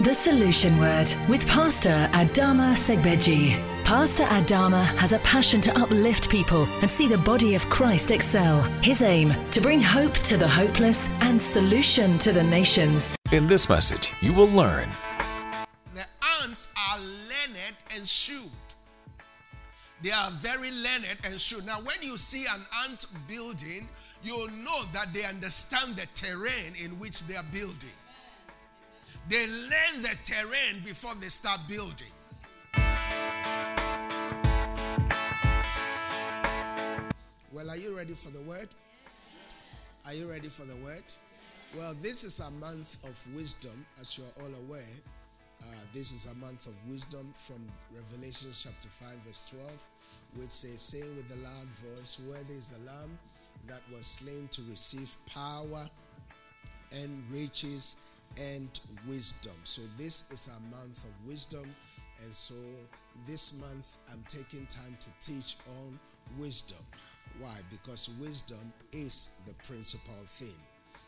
The Solution Word with Pastor Adama Segbeji. Pastor Adama has a passion to uplift people and see the body of Christ excel. His aim, to bring hope to the hopeless and solution to the nations. In this message, you will learn. The ants are learned and shrewd. They are very learned and shrewd. Now, when you see an ant building, you'll know that they understand the terrain in which they are building. They learn the terrain before they start building. Well, are you ready for the word? Are you ready for the word? Well, this is a month of wisdom, as you are all aware. This is a month of wisdom from Revelation chapter 5 verse 12, which says, saying with a loud voice, worthy is the Lamb that was slain to receive power and riches and wisdom. So this is a month of wisdom, and so this month I'm taking time to teach on wisdom. Why? Because wisdom is the principal thing.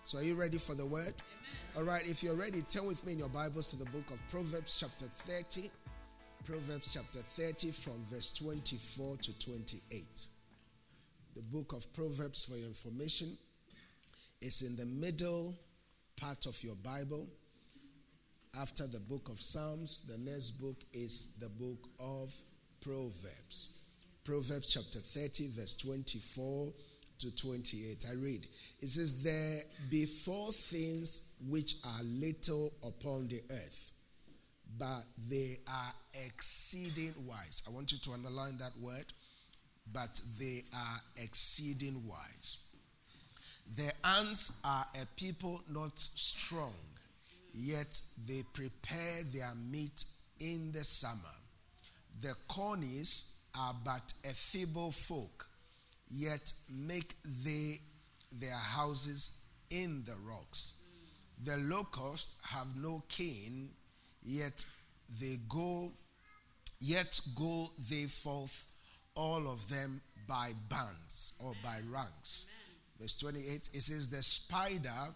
So are you ready for the word? Amen. All right, if you're ready, turn with me in your Bibles to the book of Proverbs chapter 30. Proverbs chapter 30 from verse 24 to 28. The book of Proverbs, for your information, is in the middle part of your Bible. After the book of Psalms, the next book is the book of Proverbs. Proverbs chapter 30 verse 24 to 28. I read. It says, there be four things which are little upon the earth, but they are exceeding wise. I want you to underline that word. But they are exceeding wise. The ants are a people not strong, yet they prepare their meat in the summer. The cornies are but a feeble folk, yet make they their houses in the rocks. The locusts have no king, yet go they forth, all of them by bands or by ranks. Verse 28, it says, the spider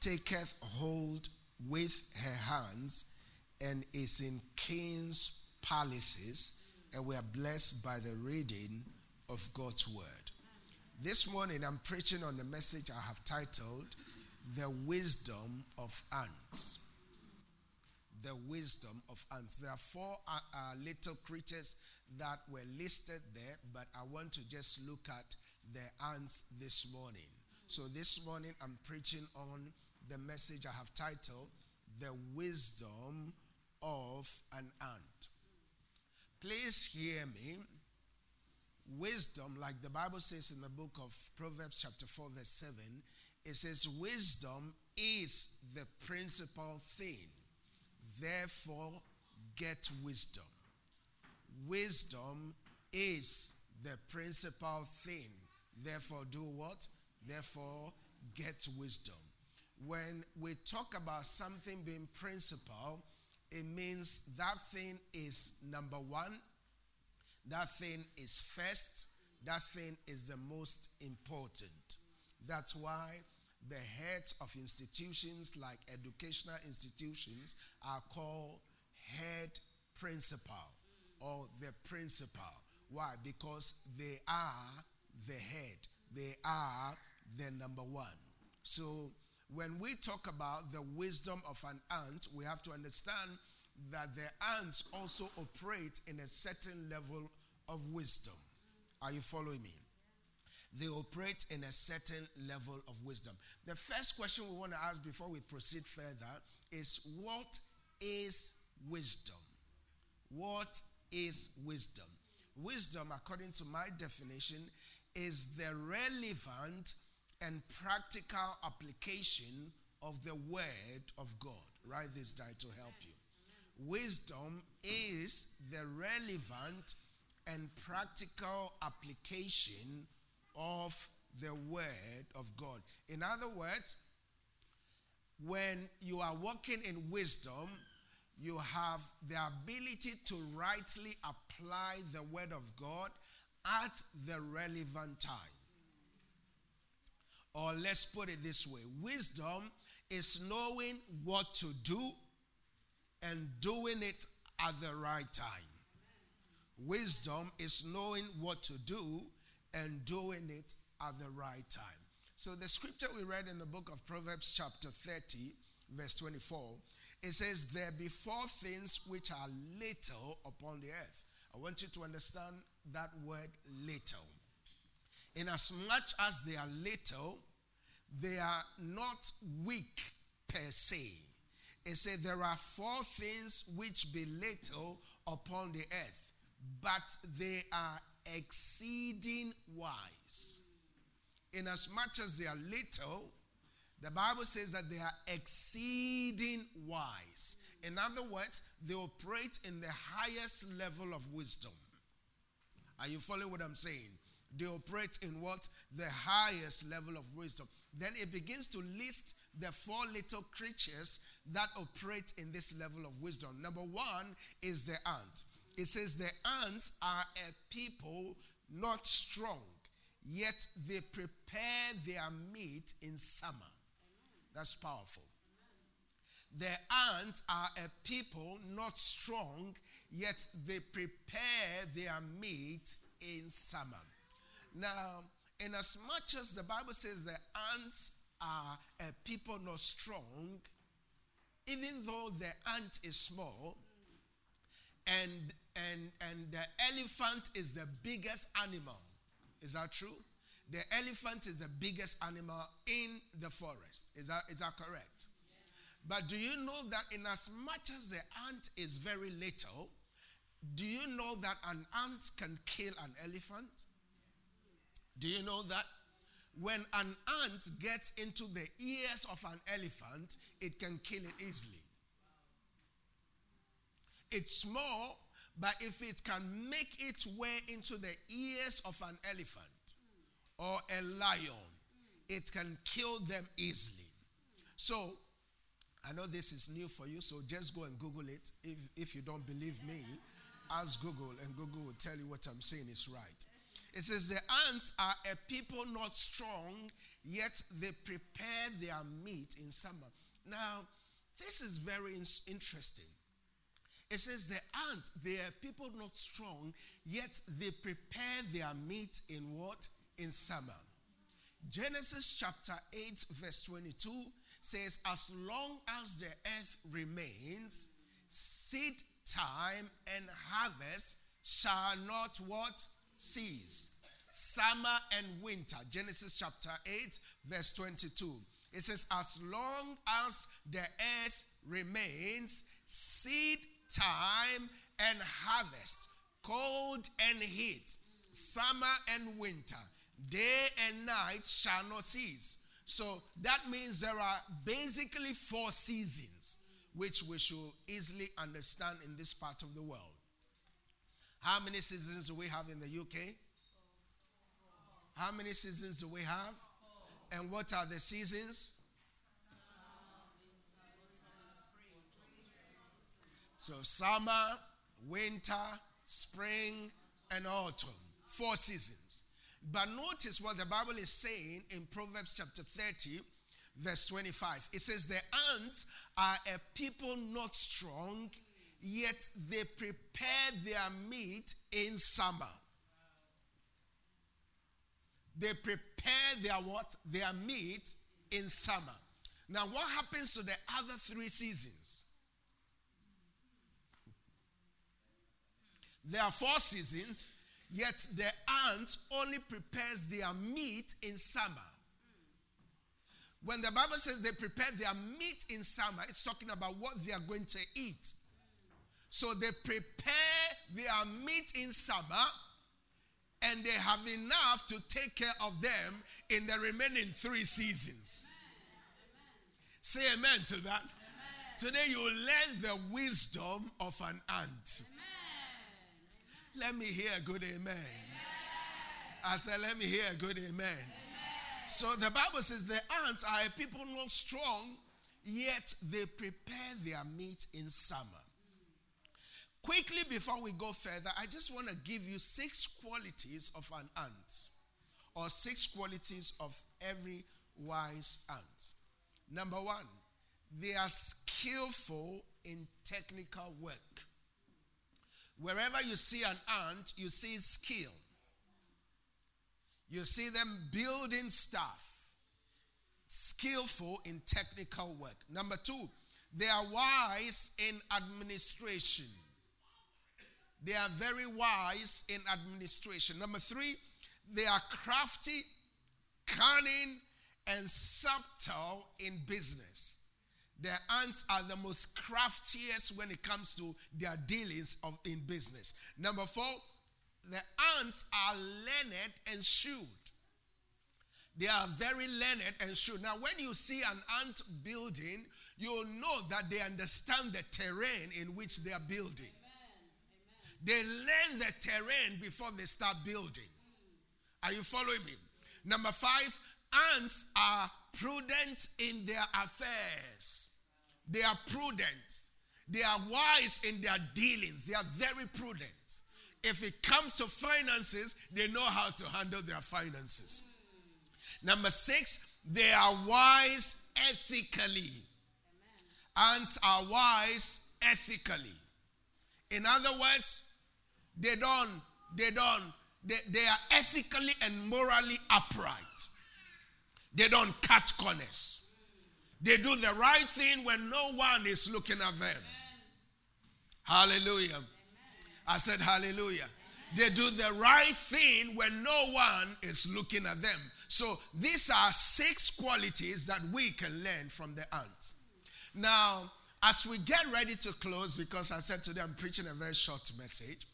taketh hold with her hands and is in kings' palaces, and we are blessed by the reading of God's word. This morning I'm preaching on the message I have titled, The Wisdom of Ants. The Wisdom of Ants. There are four little creatures that were listed there, but I want to just look at the ants this morning. So this morning I'm preaching on the message I have titled, The Wisdom of an Ant. Please hear me. Wisdom, like the Bible says in the book of Proverbs chapter 4 verse 7, it says wisdom is the principal thing. Therefore, get wisdom. Wisdom is the principal thing. Therefore, do what? Therefore, get wisdom. When we talk about something being principal, it means that thing is number one, that thing is first, that thing is the most important. That's why the heads of institutions like educational institutions are called head principal or the principal. Why? Because they are the head. They are the number one. So when we talk about the wisdom of an ant, we have to understand that the ants also operate in a certain level of wisdom. Are you following me? They operate in a certain level of wisdom. The first question we want to ask before we proceed further is, what is wisdom? What is wisdom? Wisdom, according to my definition, is the relevant and practical application of the word of God. Write this down to help you. Wisdom is the relevant and practical application of the word of God. In other words, when you are walking in wisdom, you have the ability to rightly apply the word of God at the relevant time. Or let's put it this way. Wisdom is knowing what to do and doing it at the right time. Wisdom is knowing what to do and doing it at the right time. So the scripture we read in the book of Proverbs chapter 30, verse 24, it says, there be four things which are little upon the earth. I want you to understand that word little. Inasmuch as they are little, they are not weak per se. It said there are four things which be little upon the earth, but they are exceeding wise. Inasmuch as they are little, the Bible says that they are exceeding wise. In other words, they operate in the highest level of wisdom. Are you following what I'm saying? They operate in what? The highest level of wisdom. Then it begins to list the four little creatures that operate in this level of wisdom. Number one is the ant. It says the ants are a people not strong, yet they prepare their meat in summer. That's powerful. The ants are a people not strong, yet they prepare their meat in summer. Now, inasmuch as the Bible says the ants are a people not strong, even though the ant is small, and the elephant is the biggest animal. Is that true? The elephant is the biggest animal in the forest. Is that correct? Yes. But do you know that inasmuch as the ant is very little, do you know that an ant can kill an elephant? Do you know that? When an ant gets into the ears of an elephant, it can kill it easily. It's small, but if it can make its way into the ears of an elephant or a lion, it can kill them easily. So, I know this is new for you, so just go and Google it. If you don't believe me, ask Google, and Google will tell you what I'm saying is right. It says the ants are a people not strong, yet they prepare their meat in summer. Now, this is very interesting. It says the ants, they are people not strong, yet they prepare their meat in what? In summer. Genesis chapter 8 verse 22 says, as long as the earth remains, seed time and harvest shall not what? Cease. Summer and winter. Genesis chapter 8 verse 22. It says, as long as the earth remains, seed time and harvest, cold and heat, summer and winter, day and night shall not cease. So that means there are basically four seasons, which we should easily understand in this part of the world. How many seasons do we have in the UK? How many seasons do we have? And what are the seasons? So summer, winter, spring, and autumn. Four seasons. But notice what the Bible is saying in Proverbs chapter 30, verse 25. It says the ants are a people not strong, yet they prepare their meat in summer. They prepare their what? Their meat in summer. Now, what happens to the other three seasons? There are four seasons, yet the ant only prepares their meat in summer. When the Bible says they prepare their meat in summer, it's talking about what they are going to eat. So they prepare their meat in summer, and they have enough to take care of them in the remaining three seasons. Amen. Say amen to that. Amen. Today you will learn the wisdom of an ant. Amen. Let me hear a good amen. Amen. I said, let me hear a good amen. Amen. So the Bible says the ants are a people not strong, yet they prepare their meat in summer. Quickly, before we go further, I just want to give you 6 qualities of an ant, or 6 qualities of every wise ant. Number 1, they are skillful in technical work. Wherever you see an ant, you see skill. You see them building stuff. Skillful in technical work. Number two, they are wise in administration. They are very wise in administration. Number three, they are crafty, cunning, and subtle in business. The ants are the most craftiest when it comes to their dealings in business. Number four, the ants are learned and shrewd. They are very learned and shrewd. Now, when you see an ant building, you'll know that they understand the terrain in which they are building. Amen. They learn the terrain before they start building. Are you following me? Number five, ants are prudent in their affairs. They are prudent. They are wise in their dealings. They are very prudent. If it comes to finances, they know how to handle their finances. Number six, they are wise ethically. Amen. Ants are wise ethically. In other words, they are ethically and morally upright. They don't cut corners. They do the right thing when no one is looking at them. Amen. Hallelujah. Amen. I said hallelujah. Amen. They do the right thing when no one is looking at them. So these are six qualities that we can learn from the ant. Now, as we get ready to close, because I said today I'm preaching a very short message,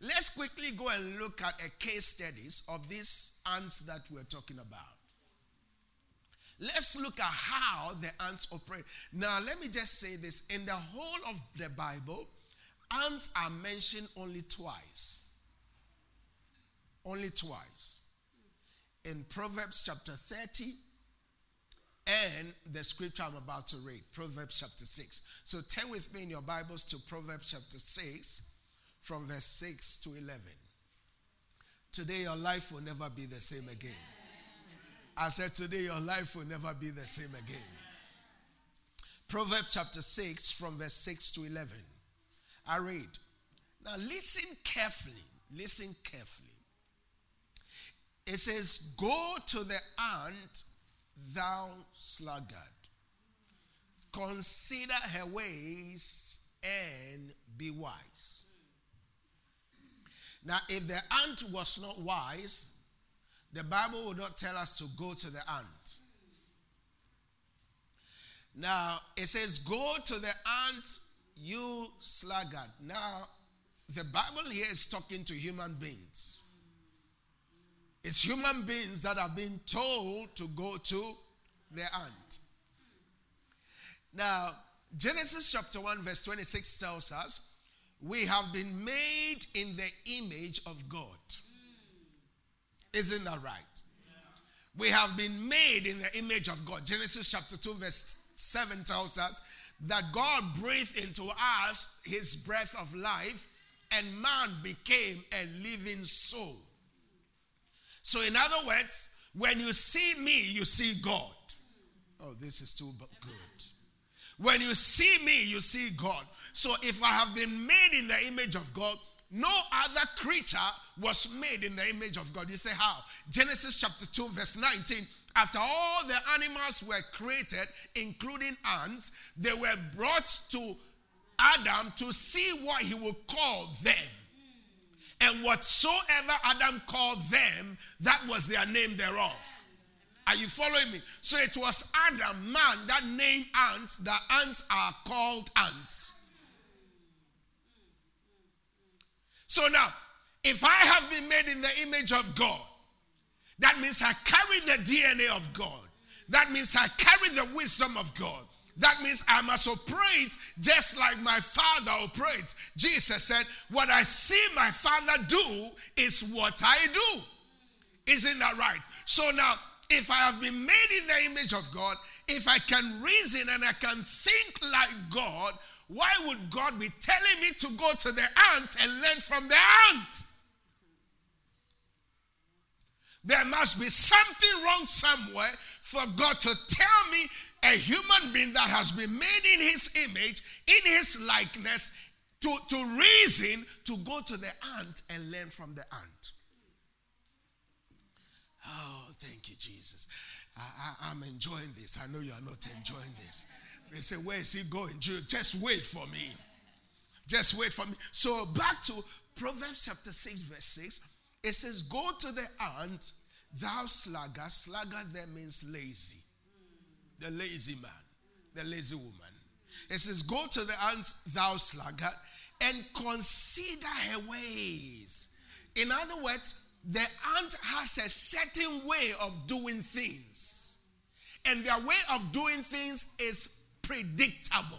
let's quickly go and look at a case studies of these ants that we're talking about. Let's look at how the ants operate. Now, let me just say this. In the whole of the Bible, ants are mentioned only twice. Only twice. In Proverbs chapter 30 and the scripture I'm about to read, Proverbs chapter 6. So turn with me in your Bibles to Proverbs chapter 6 from verse 6 to 11. Today your life will never be the same again. I said today your life will never be the same again. Proverbs chapter 6 from verse 6 to 11. I read. Now listen carefully. Listen carefully. It says, go to the ant, thou sluggard. Consider her ways and be wise. Now, if the ant was not wise, the Bible would not tell us to go to the ant. Now, it says, go to the ant, you sluggard. Now, the Bible here is talking to human beings. It's human beings that have been told to go to the ant. Now, Genesis chapter 1 verse 26 tells us, we have been made in the image of God. Isn't that right? Yeah. We have been made in the image of God. Genesis chapter 2 verse 7 tells us that God breathed into us his breath of life and man became a living soul. So in other words, when you see me, you see God. Oh, this is too good. When you see me, you see God. So if I have been made in the image of God, no other creature was made in the image of God. You say how? Genesis chapter 2 verse 19. After all the animals were created, including ants, they were brought to Adam to see what he would call them. And whatsoever Adam called them, that was their name thereof. Are you following me? So it was Adam, man, that named ants. The ants are called ants. So now, if I have been made in the image of God, that means I carry the DNA of God. That means I carry the wisdom of God. That means I must operate just like my Father operates. Jesus said, what I see my Father do is what I do. Isn't that right? So now, if I have been made in the image of God, if I can reason and I can think like God, why would God be telling me to go to the ant and learn from the ant? There must be something wrong somewhere for God to tell me a human being that has been made in his image, in his likeness, to reason, to go to the ant and learn from the ant. Oh, thank you, Jesus. I'm enjoying this. I know you are not enjoying this. They say, where is he going? Just wait for me. Just wait for me. So back to Proverbs chapter 6, verse 6. It says, go to the ant, thou sluggard. Sluggard there means lazy. The lazy man. The lazy woman. It says, go to the ant, thou sluggard, and consider her ways. In other words, the ant has a certain way of doing things. And their way of doing things is predictable.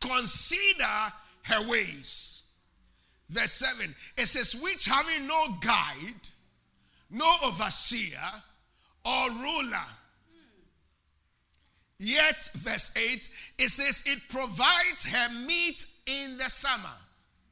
Consider her ways. Verse 7. It says, which having no guide, no overseer, or ruler. Yet, verse 8, it says, it provides her meat in the summer.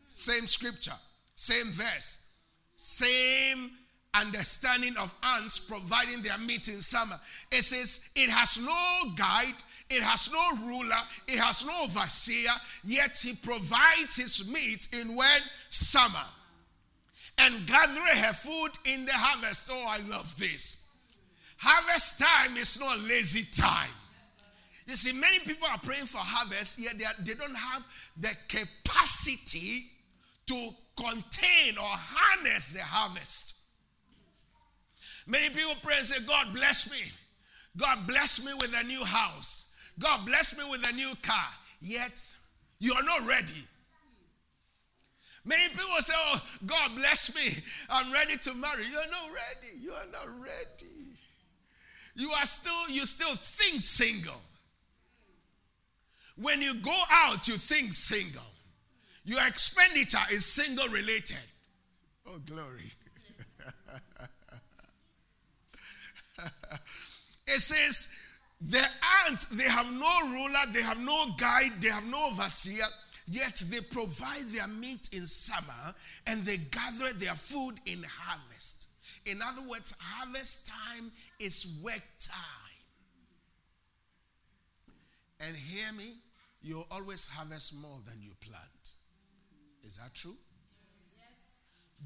Same scripture. Same verse, same understanding of ants providing their meat in summer. It says it has no guide, it has no ruler, it has no overseer, yet he provides his meat in when? Summer. And gathering her food in the harvest. Oh, I love this. Harvest time is not lazy time. You see, many people are praying for harvest, yet they don't have the capacity to contain or harness the harvest. Many people pray and say, God bless me. God bless me with a new house. God bless me with a new car. Yet, you are not ready. Many people say, oh, God bless me. I'm ready to marry. You are not ready. You are not ready. You still think single. When you go out, you think single. Your expenditure is single related. Oh, glory. It says, the ants, they have no ruler, they have no guide, they have no overseer, yet they provide their meat in summer and they gather their food in harvest. In other words, harvest time is work time. And hear me, you always harvest more than you plant. Is that true? Yes.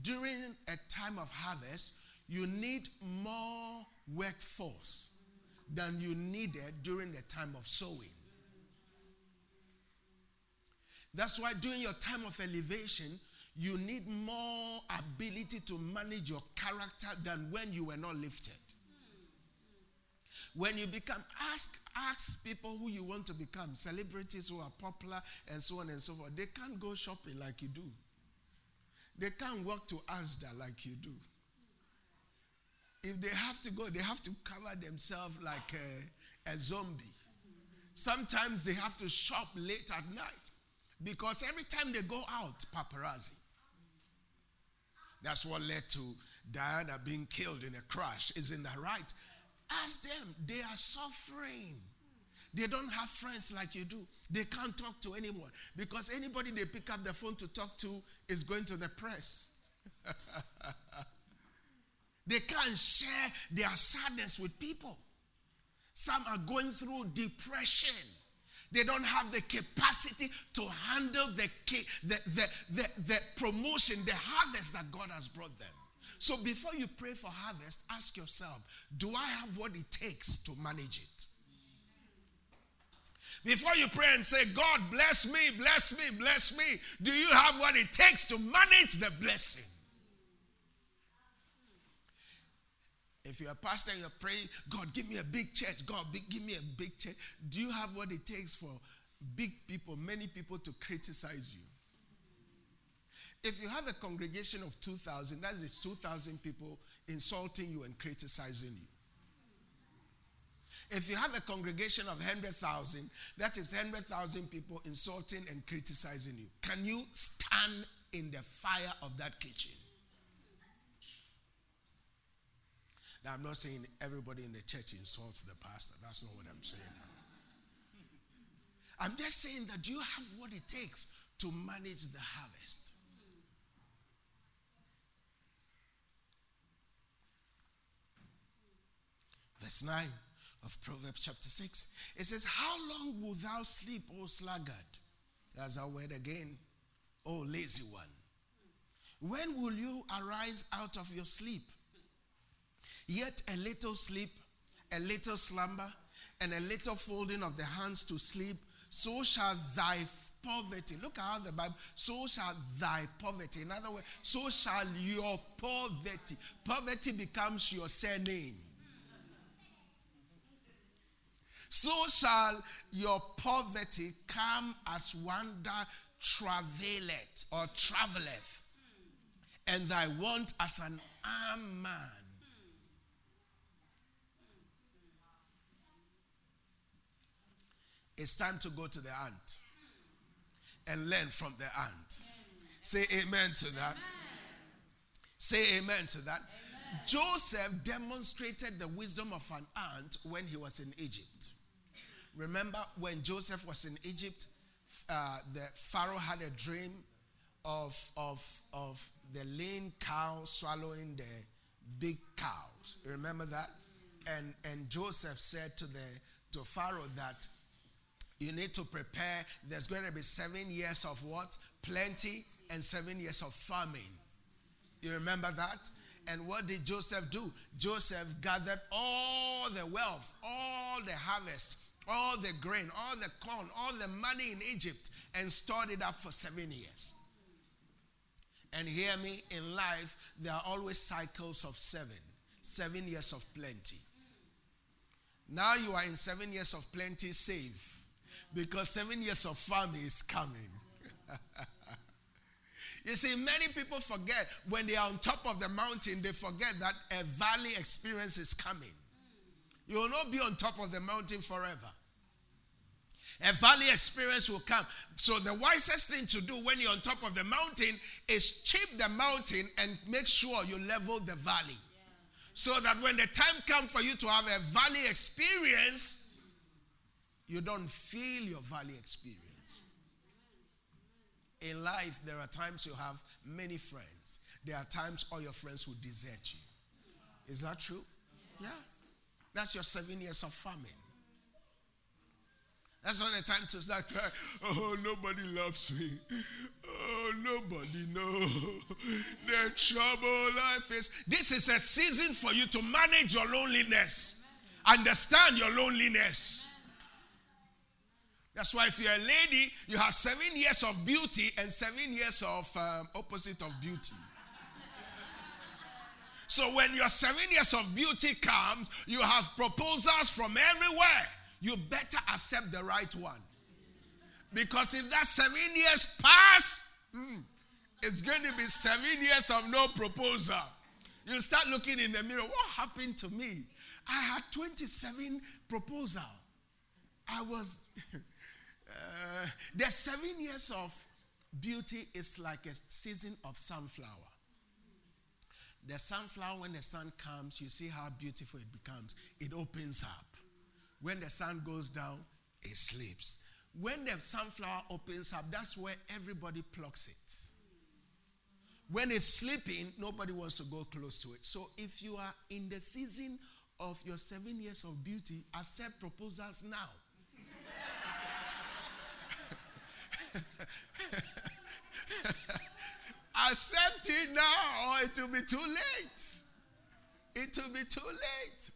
During a time of harvest, you need more workforce than you needed during the time of sowing. That's why during your time of elevation, you need more ability to manage your character than when you were not lifted. When you become, ask people who you want to become, celebrities who are popular and so on and so forth. They can't go shopping like you do. They can't walk to Asda like you do. If they have to go, they have to cover themselves like a zombie. Sometimes they have to shop late at night because every time they go out, paparazzi. That's what led to Diana being killed in a crash. Isn't that right? Ask them. They are suffering. They don't have friends like you do. They can't talk to anyone because anybody they pick up the phone to talk to is going to the press. They can't share their sadness with people. Some are going through depression. They don't have the capacity to handle the promotion, the harvest that God has brought them. So before you pray for harvest, ask yourself, do I have what it takes to manage it? Before you pray and say, God, bless me, bless me, bless me, do you have what it takes to manage the blessing? If you're a pastor and you're praying, God, give me a big church. God, give me a big church. Do you have what it takes for big people, many people to criticize you? If you have a congregation of 2,000, that is 2,000 people insulting you and criticizing you. If you have a congregation of 100,000, that is 100,000 people insulting and criticizing you. Can you stand in the fire of that kitchen? Now, I'm not saying everybody in the church insults the pastor. That's not what I'm saying. I'm just saying that you have what it takes to manage the harvest. Verse 9 of Proverbs chapter 6. It says, how long wilt thou sleep, O sluggard? That's our word again. O lazy one. When will you arise out of your sleep? Yet a little sleep, a little slumber, and a little folding of the hands to sleep, so shall thy poverty. Look at how the Bible, so shall thy poverty. In other words, so shall your poverty. Poverty becomes your surname. So shall your poverty come as one that travaileth or traveleth, and thy want as an armed man. It's time to go to the ant and learn from the ant. Say amen to that. Amen. Say amen to that. Amen. Joseph demonstrated the wisdom of an ant when he was in Egypt. Remember when Joseph was in Egypt, the Pharaoh had a dream of the lean cow swallowing the big cows. Remember that? And Joseph said to Pharaoh that you need to prepare. There's going to be 7 years of what? Plenty and 7 years of famine. You remember that? And what did Joseph do? Joseph gathered all the wealth, all the harvest, all the grain, all the corn, all the money in Egypt and stored it up for 7 years. And hear me, in life, there are always cycles of 7 years of plenty. Now you are in 7 years of plenty, save. Because 7 years of famine is coming. You see, many people forget when they are on top of the mountain, they forget that a valley experience is coming. You will not be on top of the mountain forever. A valley experience will come. So the wisest thing to do when you're on top of the mountain is chip the mountain and make sure you level the valley. So that when the time comes for you to have a valley experience, you don't feel your valley experience. In life, there are times you have many friends. There are times all your friends will desert you. Is that true? Yeah. That's your 7 years of famine. That's not the time to start crying. Oh, nobody loves me. Oh, nobody knows the trouble I face. This is a season for you to manage your loneliness. Understand your loneliness. That's why if you're a lady, you have 7 years of beauty and 7 years of opposite of beauty. So when your 7 years of beauty comes, you have proposals from everywhere. You better accept the right one. Because if that 7 years pass, it's going to be 7 years of no proposal. You start looking in the mirror. What happened to me? I had 27 proposals. I was... the 7 years of beauty is like a season of sunflower. The sunflower, when the sun comes, you see how beautiful it becomes. It opens up. When the sun goes down, it sleeps. When the sunflower opens up, that's where everybody plucks it. When it's sleeping, nobody wants to go close to it. So if you are in the season of your 7 years of beauty, accept proposals now. Accept it now or it will be too late. It will be too late.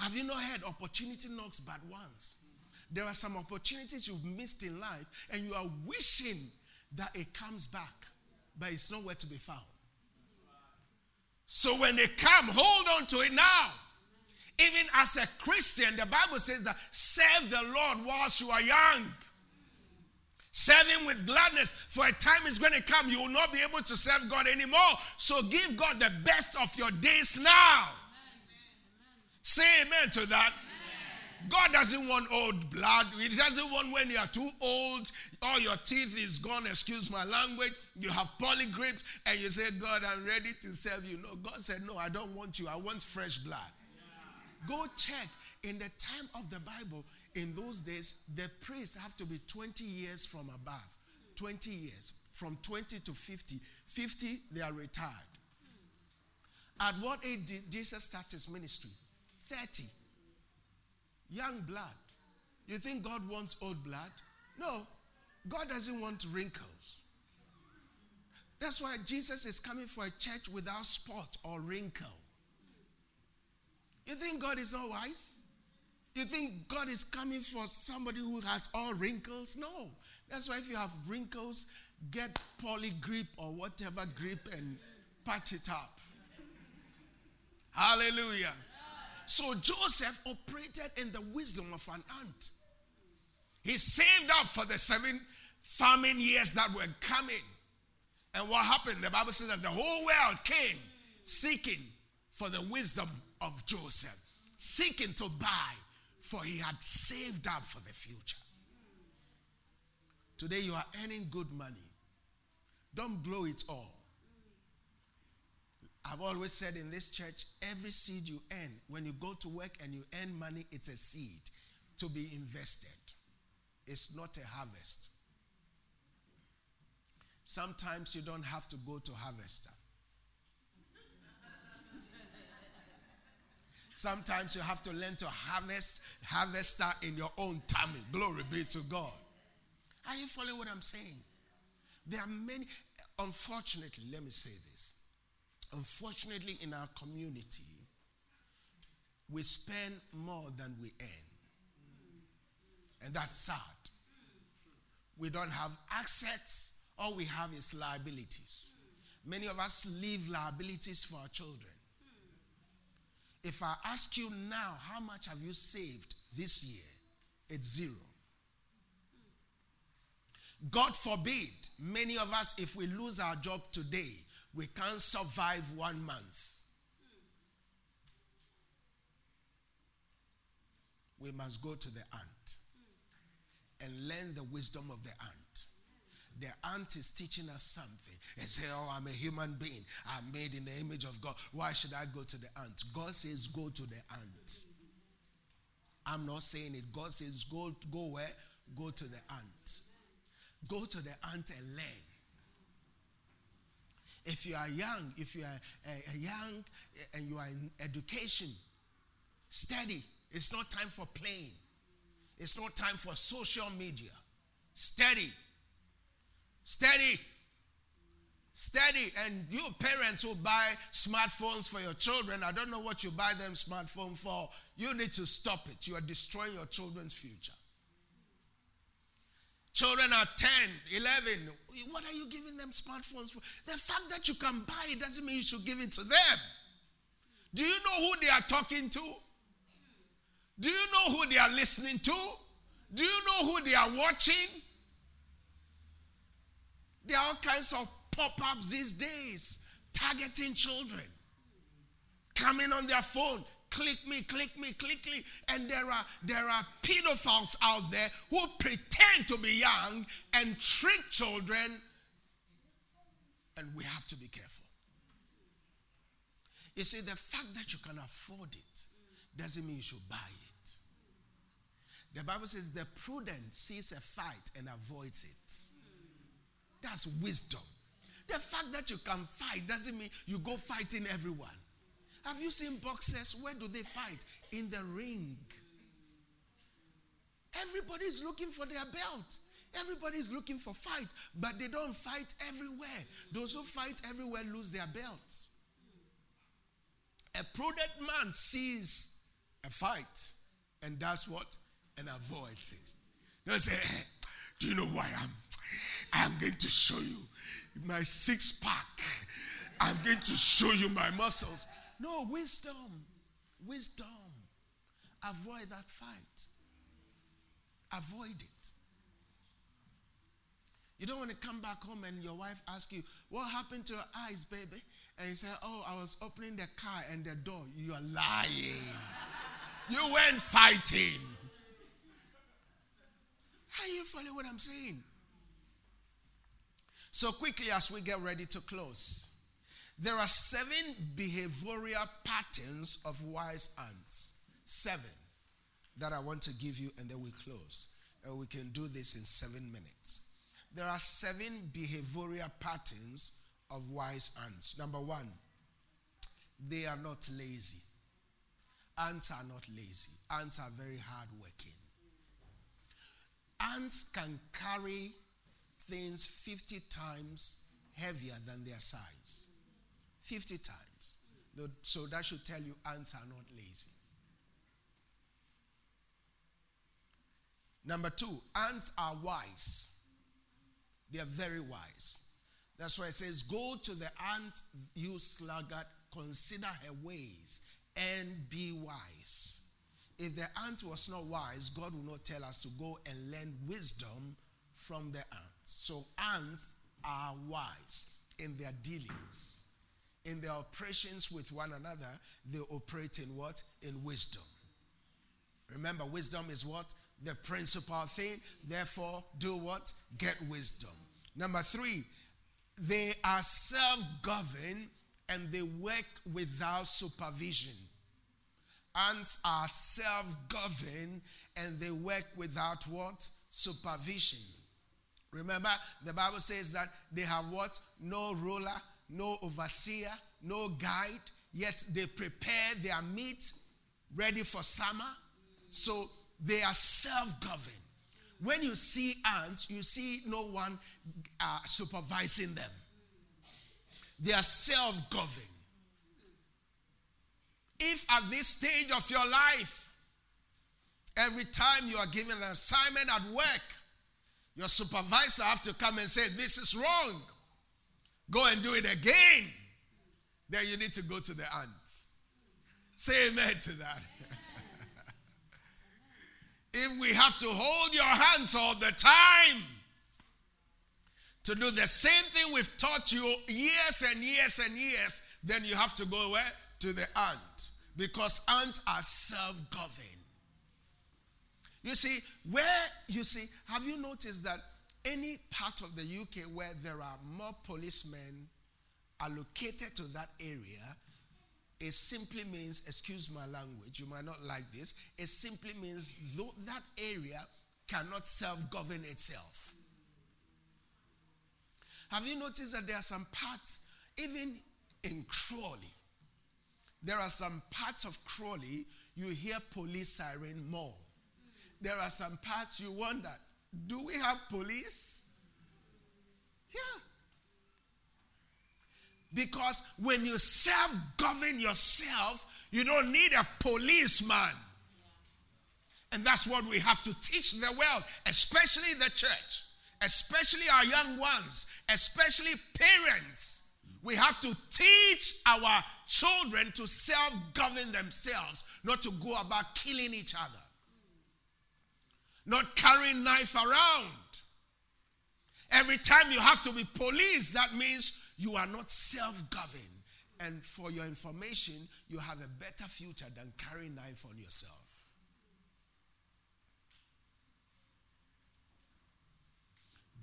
Have you not heard opportunity knocks but once? There are some opportunities you've missed in life and you are wishing that it comes back, but it's nowhere to be found. So when they come, hold on to it now. Even as a Christian, the Bible says that serve the Lord whilst you are young. Serve him with gladness. For a time is going to come. You will not be able to serve God anymore. So give God the best of your days now. Amen. Say amen to that. Amen. God doesn't want old blood. He doesn't want when you are too old, all your teeth is gone, excuse my language. You have polygrips and you say, God, I'm ready to serve you. No, God said, no, I don't want you. I want fresh blood. Yeah. Go check. In the time of the Bible, in those days, the priests have to be 20 years from above. 20 years. From 20 to 50. 50, they are retired. At what age did Jesus start his ministry? 30. Young blood. You think God wants old blood? No. God doesn't want wrinkles. That's why Jesus is coming for a church without spot or wrinkle. You think God is not wise? You think God is coming for somebody who has all wrinkles? No. That's why if you have wrinkles, get polygrip or whatever grip and patch it up. Hallelujah. So Joseph operated in the wisdom of an ant. He saved up for the 7 famine years that were coming. And what happened? The Bible says that the whole world came seeking for the wisdom of Joseph, seeking to buy, for he had saved up for the future. Today you are earning good money. Don't blow it all. I've always said in this church, every seed you earn, when you go to work and you earn money, it's a seed to be invested. It's not a harvest. Sometimes you don't have to go to harvester. Sometimes you have to learn to harvester in your own tummy. Glory be to God. Are you following what I'm saying? There are many, unfortunately, let me say this. Unfortunately, in our community, we spend more than we earn. And that's sad. We don't have assets. All we have is liabilities. Many of us leave liabilities for our children. If I ask you now, how much have you saved this year? It's 0. God forbid, many of us, if we lose our job today, we can't survive 1 month. We must go to the ant and learn the wisdom of the ant. The ant is teaching us something. And say, oh, I'm a human being. I'm made in the image of God. Why should I go to the ant? God says, go to the ant. I'm not saying it. God says, go where? Go to the ant. Go to the ant and learn. If you are young, and you are in education, study. It's not time for playing. It's not time for social media. Study. Study. Study. And you parents who buy smartphones for your children, I don't know what you buy them smartphone for. You need to stop it. You are destroying your children's future. Children are 10, 11. What are you giving them smartphones for? The fact that you can buy it doesn't mean you should give it to them. Do you know who they are talking to? Do you know who they are listening to? Do you know who they are watching? There are all kinds of pop-ups these days targeting children. Coming on their phone. Click me, click me, click me. And there are pedophiles out there who pretend to be young and trick children. And we have to be careful. You see, the fact that you can afford it doesn't mean you should buy it. The Bible says the prudent sees a fight and avoids it. That's wisdom. The fact that you can fight doesn't mean you go fighting everyone. Have you seen boxers? Where do they fight? In the ring. Everybody's looking for their belt. Everybody's looking for fight, but they don't fight everywhere. Those who fight everywhere lose their belts. A prudent man sees a fight and does what? And avoids it. Don't say, hey, do you know who I am? I'm going to show you my 6-pack. I'm going to show you my muscles. No, wisdom. Wisdom. Avoid that fight. Avoid it. You don't want to come back home and your wife asks you, what happened to your eyes, baby? And you say, oh, I was opening the car and the door. You are lying. You weren't fighting. Are you following what I'm saying? So quickly as we get ready to close. There are 7 behavioral patterns of wise ants. 7 that I want to give you and then we close. And we can do this in 7 minutes. There are 7 behavioral patterns of wise ants. Number 1, they are not lazy. Ants are not lazy. Ants are very hardworking. Ants can carry things 50 times heavier than their size. 50 times. So that should tell you ants are not lazy. Number two, ants are wise. They are very wise. That's why it says, go to the ant, you sluggard, consider her ways and be wise. If the ant was not wise, God would not tell us to go and learn wisdom from the ants. So ants are wise in their dealings. In their operations with one another, they operate in what? In wisdom. Remember, wisdom is what? The principal thing. Therefore, do what? Get wisdom. Number three, they are self-governed and they work without supervision. Ants are self-governed and they work without what? Supervision. Remember, the Bible says that they have what? No ruler, no overseer, no guide, yet they prepare their meat ready for summer. So they are self-governed. When you see ants, you see no one supervising them. They are self-governed. If at this stage of your life, every time you are given an assignment at work, your supervisor has to come and say, this is wrong. Go and do it again. Then you need to go to the ant. Say amen to that. If we have to hold your hands all the time to do the same thing we've taught you years and years and years, then you have to go where? To the ant. Because ants are self-governed. You see, have you noticed that any part of the UK where there are more policemen allocated to that area, it simply means, excuse my language, you might not like this, it simply means that area cannot self-govern itself. Have you noticed that there are some parts, even in Crawley, there are some parts of Crawley you hear police siren more. There are some parts you wonder, do we have police? Yeah. Because when you self-govern yourself, you don't need a policeman. Yeah. And that's what we have to teach the world, especially the church, especially our young ones, especially parents. We have to teach our children to self-govern themselves, not to go about killing each other. Not carrying knife around. Every time you have to be policed, that means you are not self-governed. And for your information, you have a better future than carrying knife on yourself.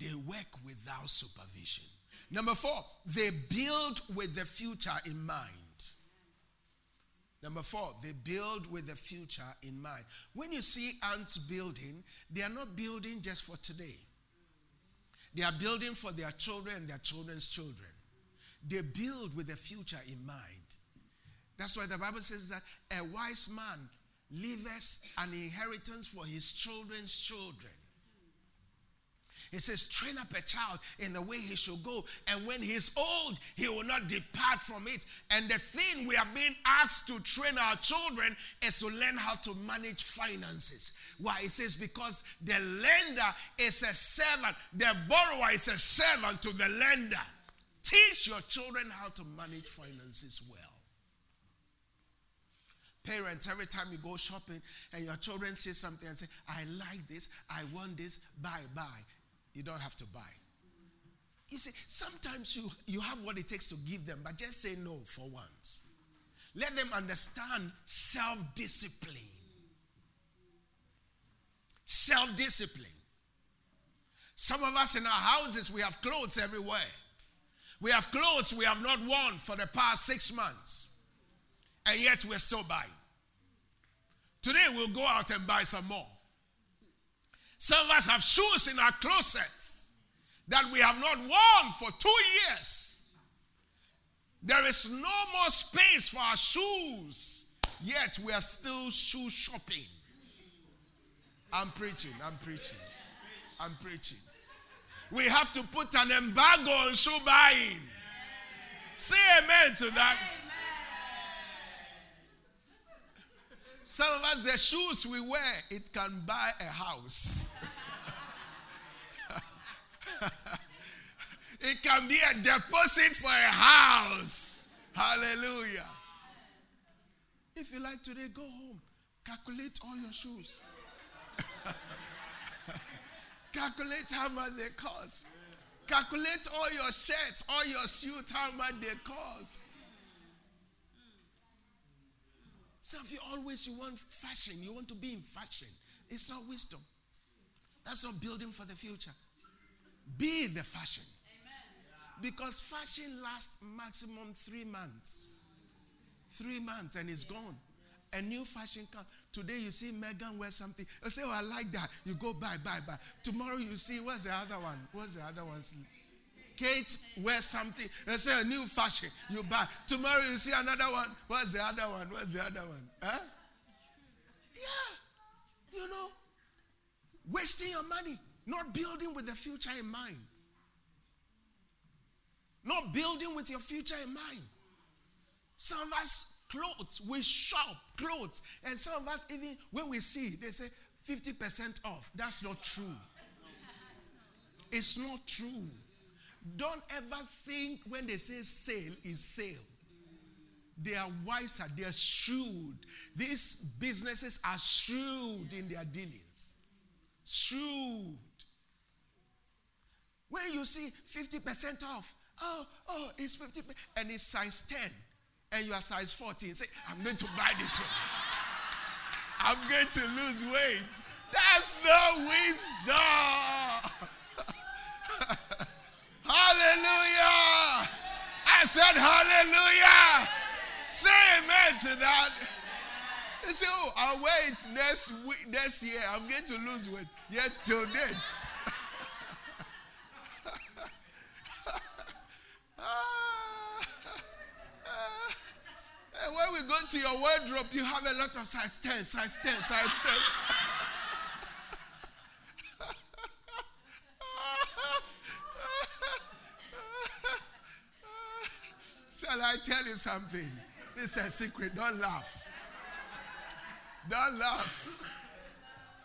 They work without supervision. Number four, they build with the future in mind. Number four, they build with the future in mind. When you see ants building, they are not building just for today. They are building for their children and their children's children. They build with the future in mind. That's why the Bible says that a wise man leaveth an inheritance for his children's children. It says, train up a child in the way he should go, and when he's old, he will not depart from it. And the thing we are being asked to train our children is to learn how to manage finances. Why? It says, because the lender is a servant, the borrower is a servant to the lender. Teach your children how to manage finances well. Parents, every time you go shopping and your children see something and say, I like this, I want this, buy. You don't have to buy. You see, sometimes you have what it takes to give them, but just say no for once. Let them understand self-discipline. Self-discipline. Some of us in our houses, we have clothes everywhere. We have clothes we have not worn for the past 6 months, and yet we're still buying. Today we'll go out and buy some more. Some of us have shoes in our closets that we have not worn for 2 years. There is no more space for our shoes Yet we are still shoe shopping. I'm preaching. We have to put an embargo on shoe buying. Say amen to that. Some of us, the shoes we wear, it can buy a house. It can be a deposit for a house. Hallelujah. If you like today, go home. Calculate all your shoes. Calculate how much they cost. Calculate all your shirts, all your suits, how much they cost. Some of you always, you want fashion. You want to be in fashion. It's not wisdom. That's not building for the future. Be the fashion. Because fashion lasts maximum 3 months. 3 months and it's gone. A new fashion comes. Today you see Megan wear something. You say, oh, I like that. You go buy. Tomorrow you see, what's the other one? Kate wears something. You say, a new fashion. You buy. Tomorrow you see another one. What's the other one? Huh? Yeah. You know, wasting your money. Not building with the future in mind. Not building with your future in mind. Some of us, clothes, we shop clothes. And some of us, even when we see, they say 50% off. That's not true. It's not true. Don't ever think when they say sale is sale. They are wiser. They are shrewd. These businesses are shrewd in their dealings. Shrewd. When you see 50% off, Oh, it's 50, and it's size 10, and you are size 14. Say, I'm going to buy this one. I'm going to lose weight. That's no wisdom. Hallelujah. I said hallelujah. Say amen to that. You say, oh, I'll wear it next year. I'm going to lose weight. Yet till date. When we go to your wardrobe, you have a lot of size 10. Shall I tell you something? This is a secret. Don't laugh.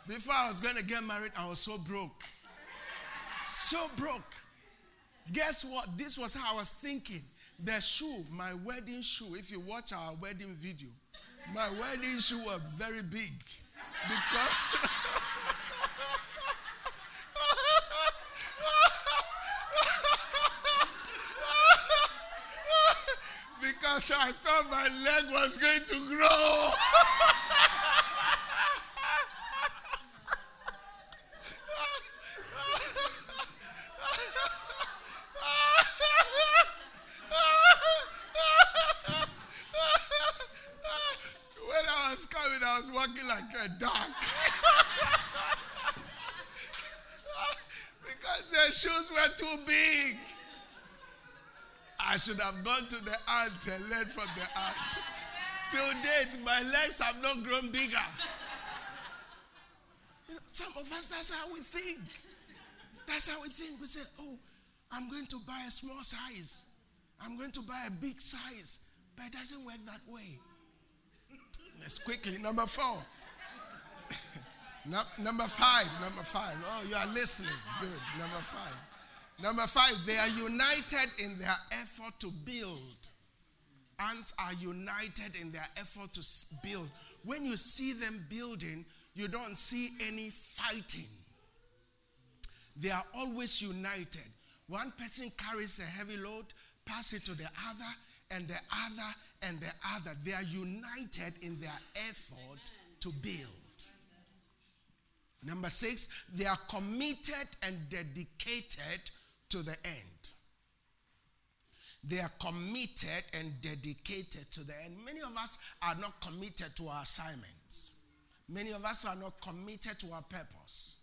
Before I was going to get married, I was so broke. Guess what? This was how I was thinking. The shoe, my wedding shoe, if you watch our wedding video, my wedding shoe were very big because because I thought my leg was going to grow. Should have gone to the aunt and learned from the aunt. Till date, my legs have not grown bigger. Some of us, that's how we think. We say, oh, I'm going to buy a small size. I'm going to buy a big size. But it doesn't work that way. Let's quickly, number 4. Number 5. Oh, you are listening. Good, number 5. Number 5, they are united in their effort to build. Ants are united in their effort to build. When you see them building, you don't see any fighting. They are always united. One person carries a heavy load, pass it to the other, and the other, and the other. They are united in their effort to build. Number 6, they are committed and dedicated to the end. They are committed and dedicated to the end. Many of us are not committed to our assignments. Many of us are not committed to our purpose.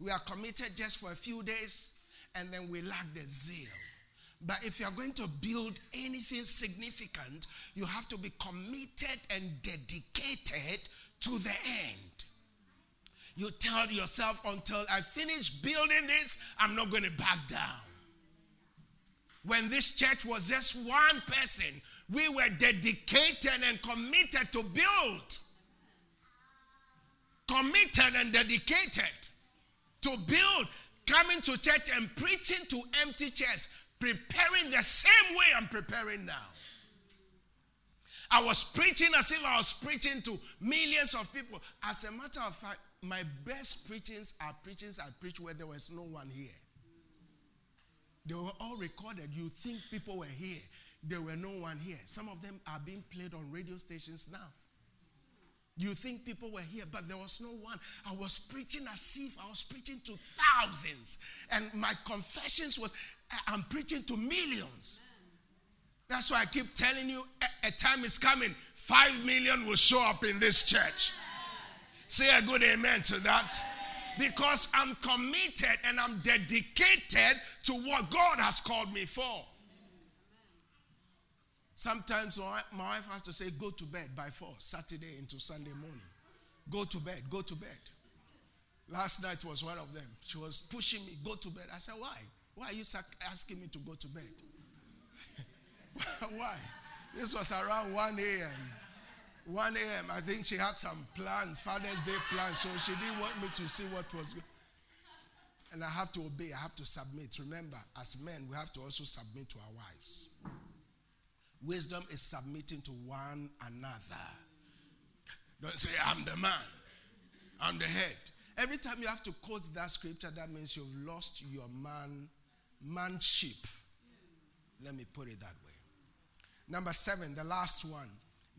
We are committed just for a few days and then we lack the zeal. But if you are going to build anything significant, you have to be committed and dedicated to the end. You tell yourself, until I finish building this, I'm not going to back down. When this church was just one person, we were dedicated and committed to build. Committed and dedicated to build. Coming to church and preaching to empty chairs. Preparing the same way I'm preparing now. I was preaching as if I was preaching to millions of people. As a matter of fact, my best preachings are preachings I preached where there was no one here. They were all recorded. You think people were here. There were no one here. Some of them are being played on radio stations now. You think people were here, but there was no one. I was preaching as if I was preaching to thousands. And my confessions was, I'm preaching to millions. That's why I keep telling you, a time is coming. 5 million will show up in this church. Say a good amen to that. Because I'm committed and I'm dedicated to what God has called me for. Sometimes my wife has to say, go to bed by 4, Saturday into Sunday morning. Go to bed, go to bed. Last night was one of them. She was pushing me, go to bed. I said, why? Why are you asking me to go to bed? Why? This was around 1 a.m. 1 a.m. I think she had some plans, Father's Day plans, so she didn't want me to see what was good. And I have to obey, I have to submit. Remember, as men, we have to also submit to our wives. Wisdom is submitting to one another. Don't say, I'm the man. I'm the head. Every time you have to quote that scripture, that means you've lost your manship. Let me put it that way. Number 7, the last one.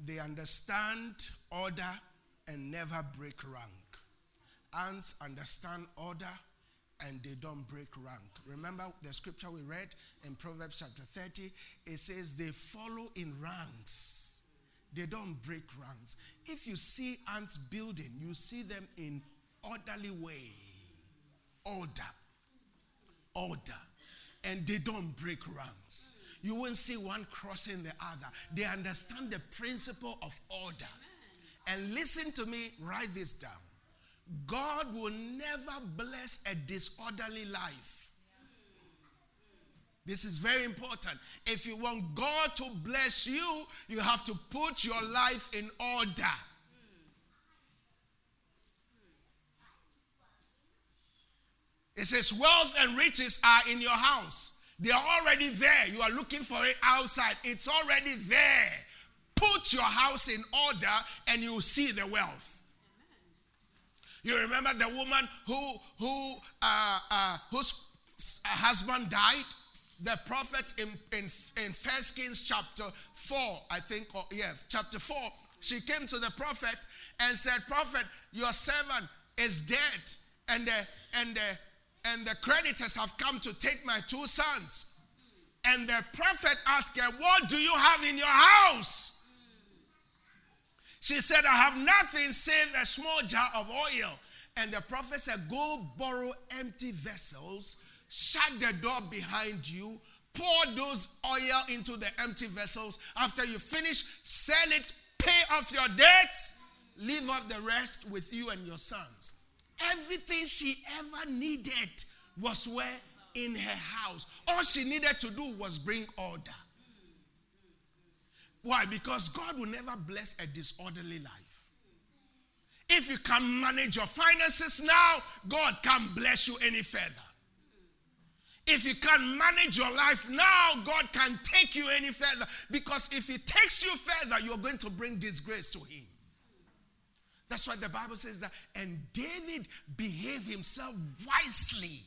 They understand order and never break rank. Ants understand order and they don't break rank. Remember the scripture we read in Proverbs chapter 30? It says they follow in ranks. They don't break ranks. If you see ants building, you see them in orderly way. Order. And they don't break ranks. You won't see one crossing the other. They understand the principle of order. And listen to me, write this down. God will never bless a disorderly life. This is very important. If you want God to bless you, you have to put your life in order. It says wealth and riches are in your house. They are already there. You are looking for it outside. It's already there. Put your house in order and you'll see the wealth. You remember the woman whose husband died? The prophet in 1 Kings chapter 4, I think, chapter 4. She came to the prophet and said, "Prophet, your servant is dead, and the creditors have come to take my 2 sons." And the prophet asked her, "What do you have in your house?" She said, "I have nothing save a small jar of oil." And the prophet said, "Go borrow empty vessels, shut the door behind you, pour those oil into the empty vessels. After you finish, sell it, pay off your debts, leave off the rest with you and your sons." Everything she ever needed was where? In her house. All she needed to do was bring order. Why? Because God will never bless a disorderly life. If you can manage your finances now, God can't bless you any further. If you can manage your life now, God can take you any further. Because if he takes you further, you're going to bring disgrace to him. That's why the Bible says that, and David behaved himself wisely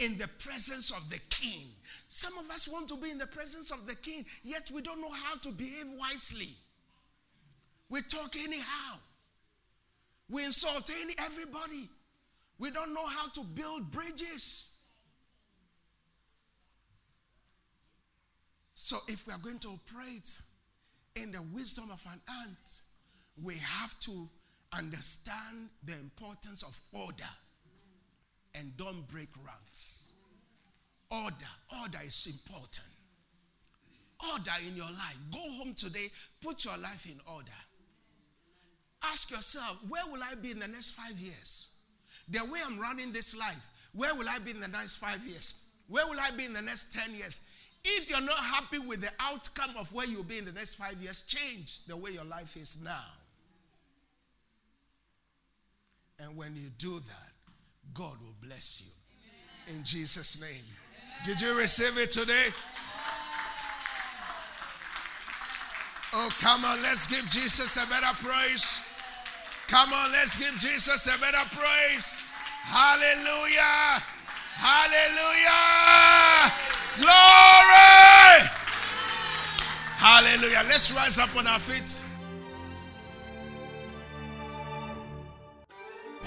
in the presence of the king. Some of us want to be in the presence of the king, yet we don't know how to behave wisely. We talk anyhow. We insult everybody. We don't know how to build bridges. So if we are going to operate in the wisdom of an ant, we have to understand the importance of order. And don't break ranks. Order is important. order in your life. Go home today, put your life in order. Ask yourself, where will I be in the next 5 years? The way I'm running this life, where will I be in the next 5 years? Where will I be in the next 10 years? If you're not happy with the outcome of where you'll be in the next 5 years, change the way your life is now. And when you do that, God will bless you. Amen. In Jesus' name. Amen. Did you receive it today? Amen. Oh, come on, let's give Jesus a better praise. Come on, let's give Jesus a better praise. Hallelujah. Hallelujah. Glory. Hallelujah. Let's rise up on our feet.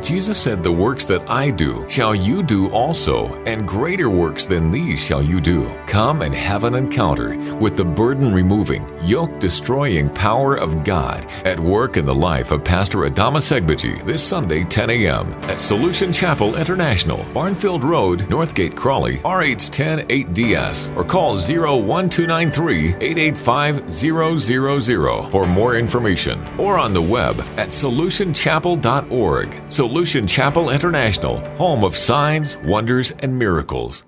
Jesus said, "The works that I do shall you do also, and greater works than these shall you do." Come and have an encounter with the burden-removing, yoke-destroying power of God at work in the life of Pastor Adama Segbeji this Sunday, 10 a.m. at Solution Chapel International, Barnfield Road, Northgate Crawley, RH10 8DS, or call 01293-885-000 for more information, or on the web at solutionchapel.org. Solution Chapel International, home of signs, wonders, and miracles.